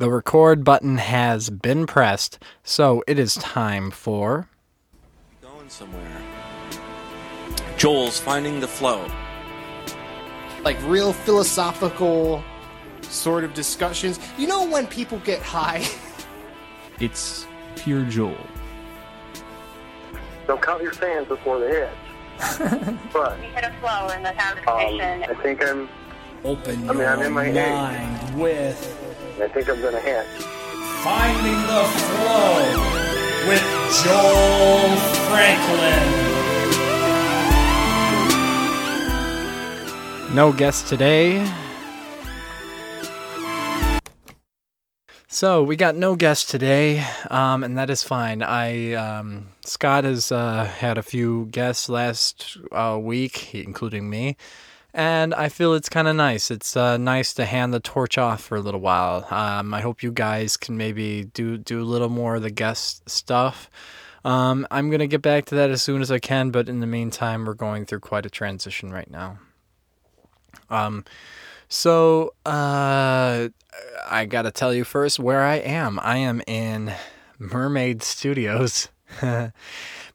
The record button has been pressed, so it is time for... Going somewhere. Joel's Finding the Flow. Like real philosophical sort of discussions. You know when people get high? It's pure Joel. Don't count your fans before they hit. But we hit a flow in the conversation. I think I'm open. I'm in my mind with. I think I'm gonna hit. Finding the Flow with Joel Franklin. No guest today. So, we got no guest today, and that is fine. Scott has had a few guests last week, including me, and I feel it's kind of nice. It's nice to hand the torch off for a little while. I hope you guys can maybe do a little more of the guest stuff. I'm going to get back to that as soon as I can, but in the meantime, we're going through quite a transition right now. So, I gotta tell you first where I am. I am in Mermaid Studios.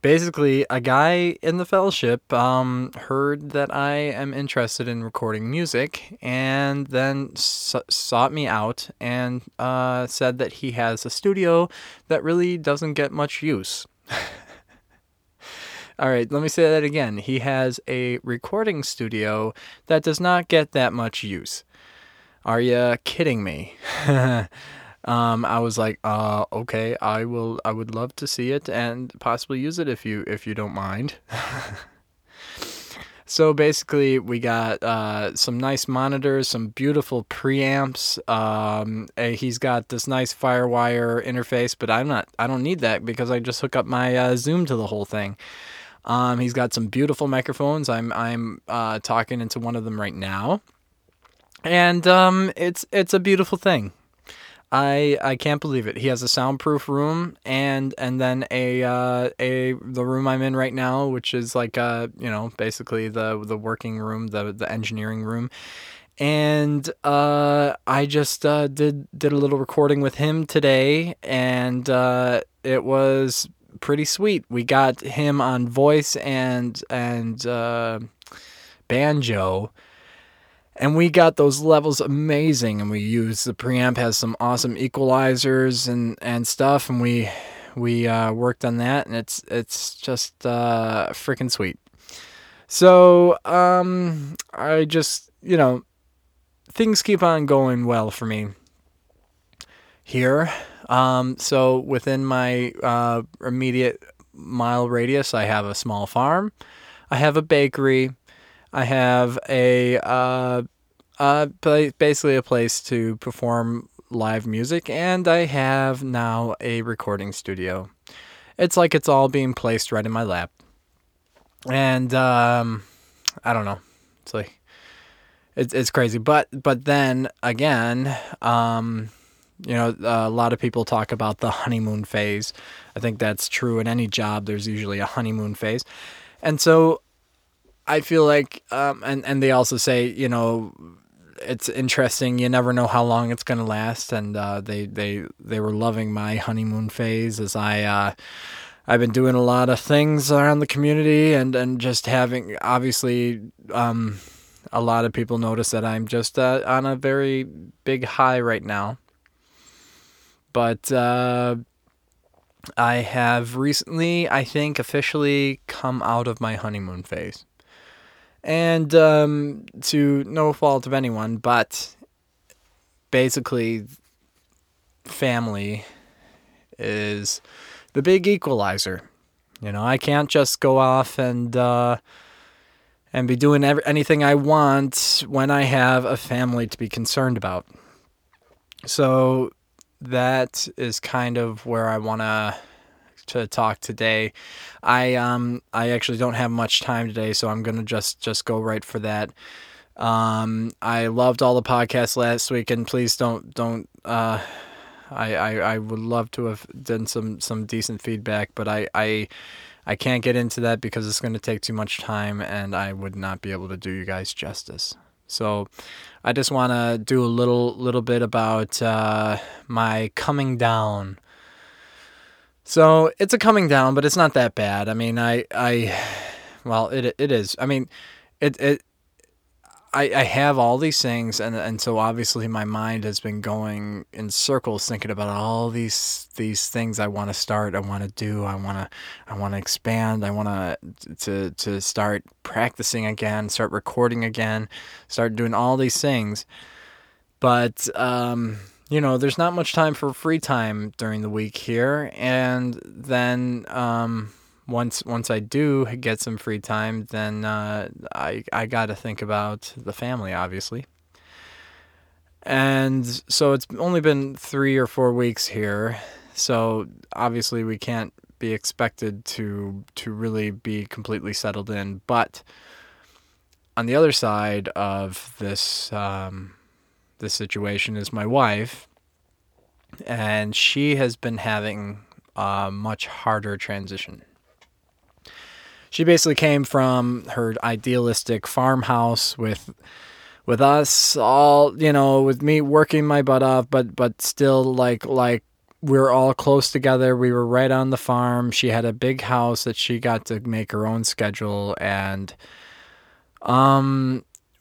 Basically, a guy in the fellowship heard that I am interested in recording music and then sought me out and said that he has a studio that really doesn't get much use. All right, let me say that again. He has a recording studio that does not get that much use. Are you kidding me? I was like, okay, I would love to see it and possibly use it if you don't mind. So basically, we got some nice monitors, some beautiful preamps. He's got this nice FireWire interface, but I don't need that because I just hook up my Zoom to the whole thing. He's got some beautiful microphones. I'm talking into one of them right now, and it's a beautiful thing. I can't believe it. He has a soundproof room, and then the room I'm in right now, which is like basically the working room, the engineering room. And I just did a little recording with him today, and it was pretty sweet. We got him on voice and banjo, and we got those levels amazing, and we used the preamp has some awesome equalizers and stuff, and we worked on that, and it's just freaking sweet. So I just things keep on going well for me here. So within my immediate mile radius, I have a small farm, I have a bakery, I have a basically a place to perform live music, and I have now a recording studio. It's like it's all being placed right in my lap, and I don't know. It's like it's crazy, but then again, a lot of people talk about the honeymoon phase. I think that's true in any job. There's usually a honeymoon phase, and so. I feel like, and they also say, it's interesting. You never know how long it's going to last. And they were loving my honeymoon phase as I've been doing a lot of things around the community and just having, obviously, a lot of people notice that I'm just on a very big high right now. But I have recently, I think, officially come out of my honeymoon phase. And to no fault of anyone, but basically family is the big equalizer. I can't just go off and be doing anything I want when I have a family to be concerned about. So that is kind of where I want to talk today. I actually don't have much time today, so I'm gonna just go right for that. I loved all the podcasts last week, and please don't. I would love to have done some decent feedback, but I can't get into that because it's gonna take too much time, and I would not be able to do you guys justice. So I just want to do a little bit about my coming down. So it's a coming down, but it's not that bad. I mean, it is. I mean, I have all these things, and so obviously my mind has been going in circles thinking about all these things I want to start, I want to do, I want to expand, I want to start practicing again, start recording again, start doing all these things. But you know, there's not much time for free time during the week here, and then Once I do get some free time, then I got to think about the family, obviously. And so it's only been 3 or 4 weeks here, so obviously we can't be expected to really be completely settled in. But on the other side of this situation is my wife, and she has been having a much harder transition. She basically came from her idealistic farmhouse with us all, you know, with me working my butt off, but still like we're all close together. We were right on the farm. She had a big house that she got to make her own schedule, and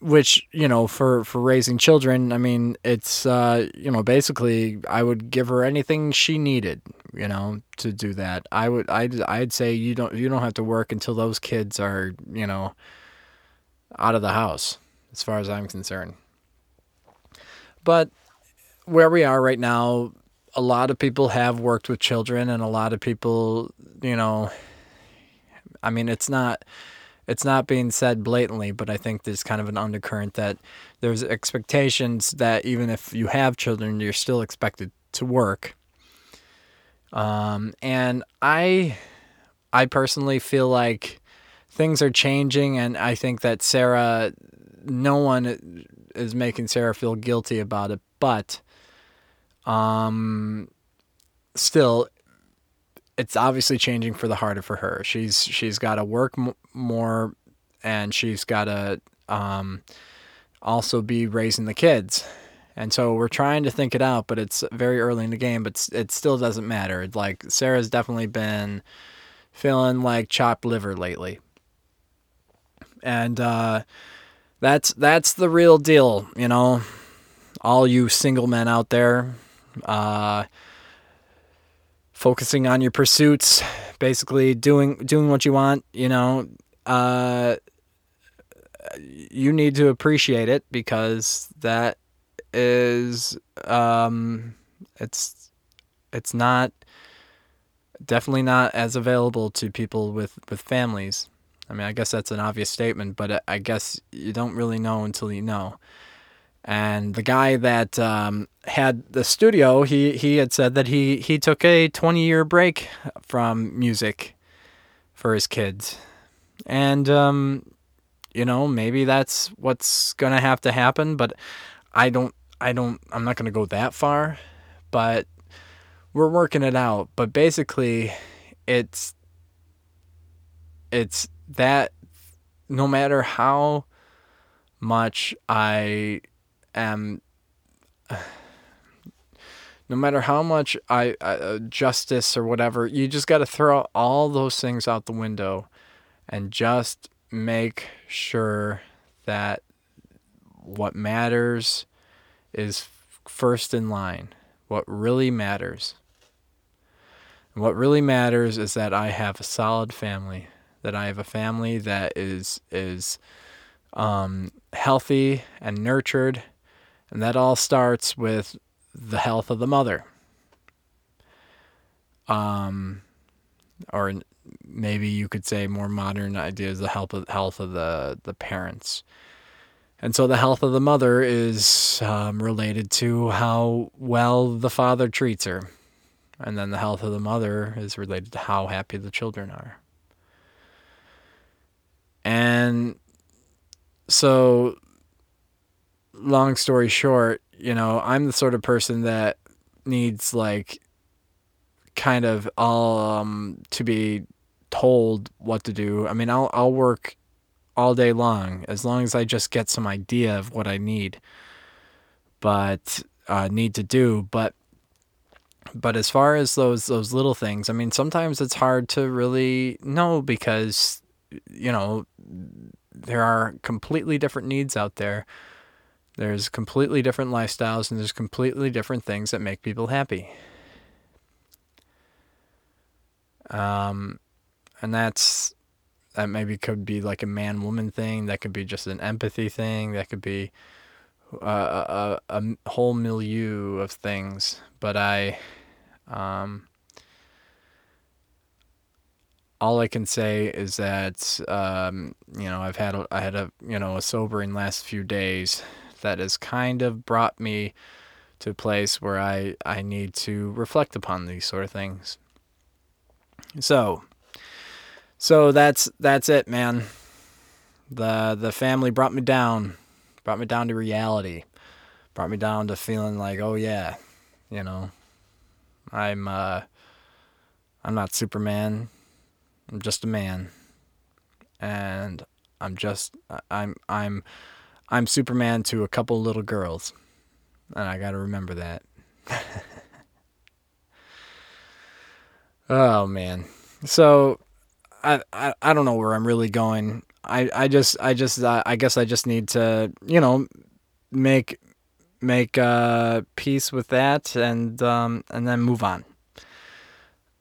which, you know, for raising children, I mean, it's you know, basically I would give her anything she needed, you know, to do that. I'd say you don't have to work until those kids are, you know, out of the house, as far as I'm concerned. But where we are right now, a lot of people have worked with children, and a lot of people, you know, I mean, it's not being said blatantly, but I think there's kind of an undercurrent that there's expectations that even if you have children, you're still expected to work. And I personally feel like things are changing, and I think that no one is making Sarah feel guilty about it, but still, it's obviously changing for the harder for her. She's got to work more, and she's got to also be raising the kids. And so we're trying to think it out, but it's very early in the game, but it still doesn't matter. Like, Sarah's definitely been feeling like chopped liver lately. And that's the real deal, you know, all you single men out there. Focusing on your pursuits, basically doing what you want, you know, you need to appreciate it, because that is, it's not, definitely not as available to people with families. I mean, I guess that's an obvious statement, but I guess you don't really know until you know. And the guy that had the studio, he had said that he took a 20-year break from music for his kids. And, you know, maybe that's what's going to have to happen, but I'm not going to go that far, but we're working it out. But basically, it's that no matter how much justice or whatever, you just got to throw all those things out the window and just make sure that what matters is first in line. What really matters. And what really matters is that I have a solid family, that I have a family that is healthy and nurtured. And that all starts with the health of the mother. Or maybe you could say more modern ideas, the health of the parents. And so the health of the mother is related to how well the father treats her. And then the health of the mother is related to how happy the children are. And so, long story short, you know, I'm the sort of person that needs, like, kind of all to be told what to do. I mean, I'll work all day long as I just get some idea of what I need to do. But as far as those little things, I mean, sometimes it's hard to really know because, you know, there are completely different needs out there. There's completely different lifestyles and there's completely different things that make people happy. And that maybe could be like a man-woman thing. That could be just an empathy thing. That could be a whole milieu of things. But all I can say is that, I had a sobering last few days that has kind of brought me to a place where I need to reflect upon these sort of things. So that's it, man. The family brought me down to reality, brought me down to feeling like, oh yeah, you know, I'm not Superman. I'm just a man, and I'm Superman to a couple little girls, and I gotta remember that. Oh man. So I don't know where I'm really going. I guess I just need to, you know, make peace with that and then move on.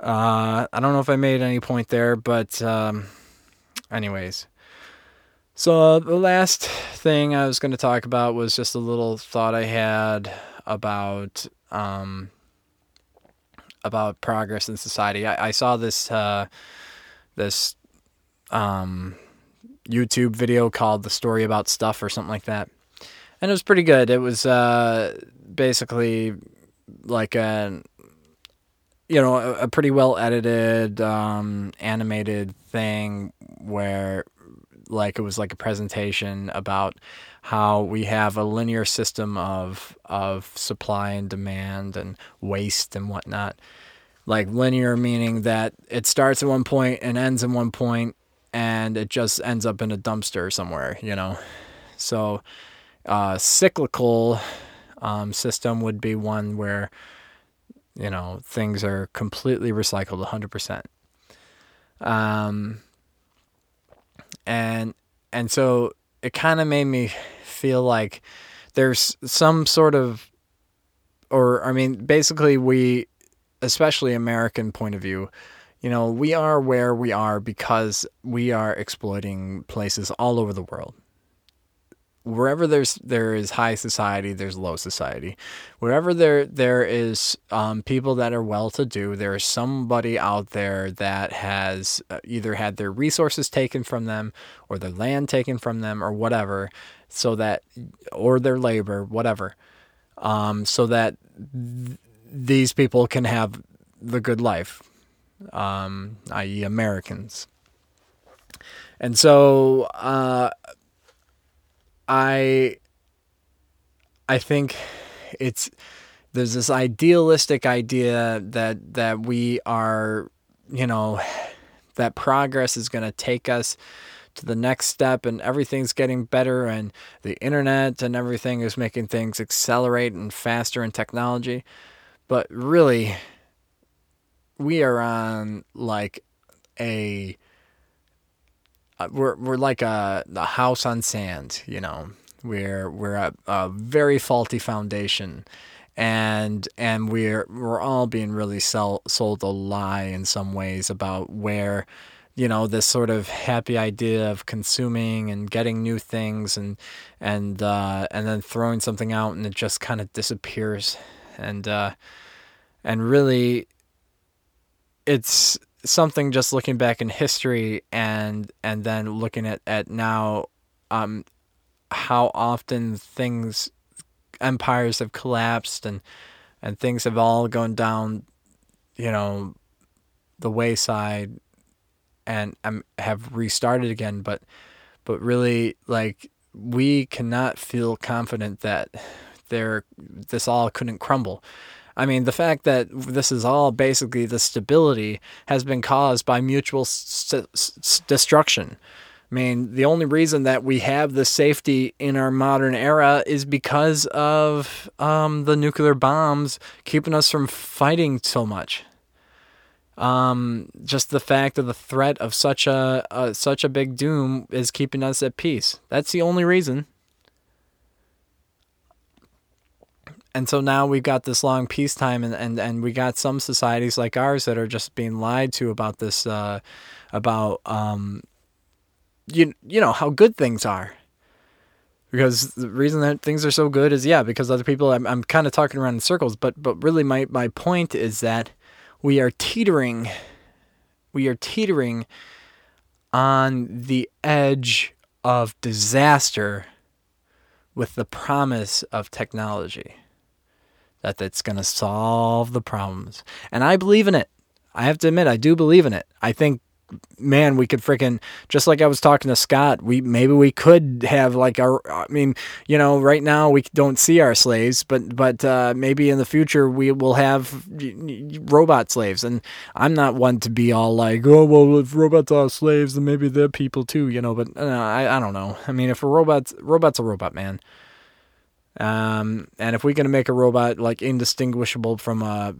I don't know if I made any point there, but anyways. So the last thing I was going to talk about was just a little thought I had about progress in society. I saw this YouTube video called The Story About Stuff or something like that. And it was pretty good. It was basically like a pretty well edited animated thing where like it was like a presentation about how we have a linear system of supply and demand and waste and whatnot. Like linear meaning that it starts at one point and ends in one point, and it just ends up in a dumpster somewhere, you know. So cyclical system would be one where, you know, things are completely recycled 100%. And so it kind of made me feel like there's some sort of, or I mean, basically we, especially American point of view, you know, we are where we are because we are exploiting places all over the world. Wherever there is high society, there's low society. Wherever there is people that are well-to-do, there is somebody out there that has either had their resources taken from them, or their land taken from them, or whatever, so that, or their labor, whatever, so that these people can have the good life, i.e., Americans. And so I think there's this idealistic idea that we are, you know, that progress is going to take us to the next step and everything's getting better and the internet and everything is making things accelerate and faster and technology. But really, we are on like we're like a house on sand, you know. We're at a very faulty foundation, and we're all being really sold a lie in some ways about where, you know, this sort of happy idea of consuming and getting new things and then throwing something out and it just kind of disappears, and really, it's something just looking back in history and then looking at now, how often empires have collapsed and things have all gone down, you know, the wayside and have restarted again. But really, like, we cannot feel confident that this all couldn't crumble. I mean, the fact that this is all basically the stability has been caused by mutual destruction. I mean, the only reason that we have the safety in our modern era is because of the nuclear bombs keeping us from fighting so much. Just the fact of the threat of such a big doom is keeping us at peace. That's the only reason. And so now we've got this long peacetime, and we got some societies like ours that are just being lied to about this, you know, how good things are. Because the reason that things are so good is, yeah, because other people, I'm kind of talking around in circles, but really my point is that we are teetering on the edge of disaster with the promise of technology. That that's going to solve the problems. And I believe in it. I have to admit, I do believe in it. I think, man, we could freaking, just like I was talking to Scott, maybe we could have like right now we don't see our slaves, but maybe in the future we will have robot slaves. And I'm not one to be all like, oh, well, if robots are slaves, then maybe they're people too, you know, but I don't know. I mean, if a robot's a robot, man. And if we can make a robot like indistinguishable from a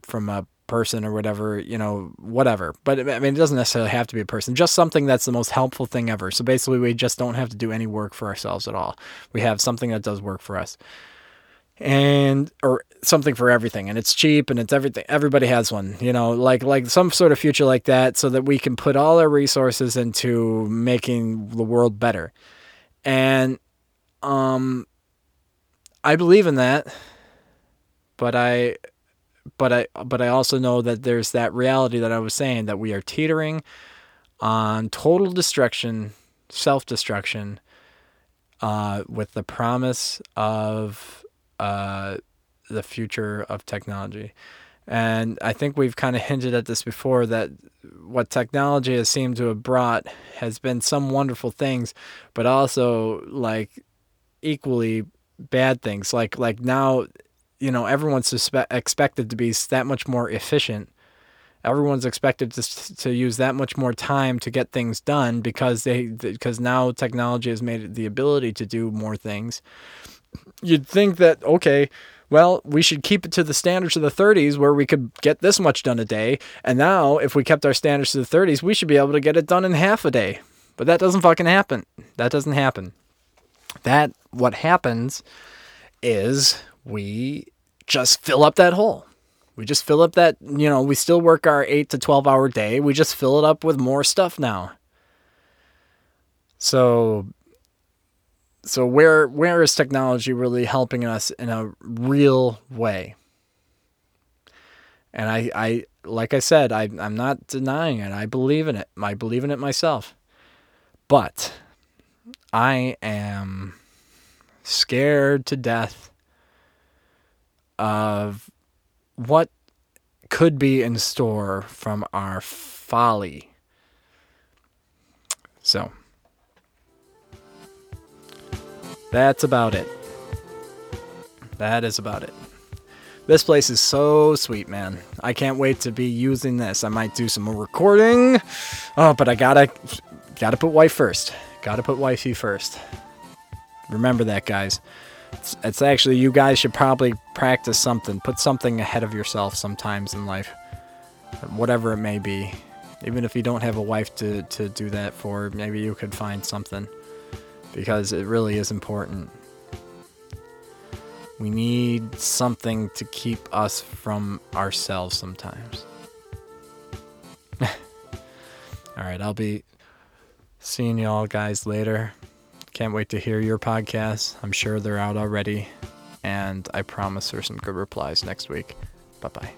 person or whatever, you know, whatever. But I mean, it doesn't necessarily have to be a person, just something that's the most helpful thing ever. So basically we just don't have to do any work for ourselves at all. We have something that does work for us or something for everything. And it's cheap and it's everything. Everybody has one, you know, like some sort of future like that, so that we can put all our resources into making the world better. And, I believe in that, but I also know that there's that reality that I was saying, that we are teetering on total destruction, self-destruction, with the promise of the future of technology. And I think we've kind of hinted at this before, that what technology has seemed to have brought has been some wonderful things, but also like equally bad things. Like now, you know, everyone's expected to be that much more efficient. Everyone's expected to use that much more time to get things done, because now technology has made it the ability to do more things. You'd think that, okay, well, we should keep it to the standards of the 30s where we could get this much done a day. And now if we kept our standards to the 30s, we should be able to get it done in half a day. But that doesn't fucking happen. That doesn't happen. That what happens is we just fill up that hole. We just fill up that, you know, we still work our 8 to 12 hour day. We just fill it up with more stuff now. So where is technology really helping us in a real way? And I like I said, I'm not denying it. I believe in it. I believe in it myself. But I am scared to death of what could be in store from our folly. So, that's about it. That is about it. This place is so sweet, man. I can't wait to be using this. I might do some more recording. Oh, but I gotta put wife first. Gotta put wifey first. Remember that, guys. It's actually, you guys should probably practice something. Put something ahead of yourself sometimes in life. Whatever it may be. Even if you don't have a wife to do that for, maybe you could find something. Because it really is important. We need something to keep us from ourselves sometimes. Alright, I'll be seeing y'all guys later. Can't wait to hear your podcasts. I'm sure they're out already. And I promise there's some good replies next week. Bye-bye.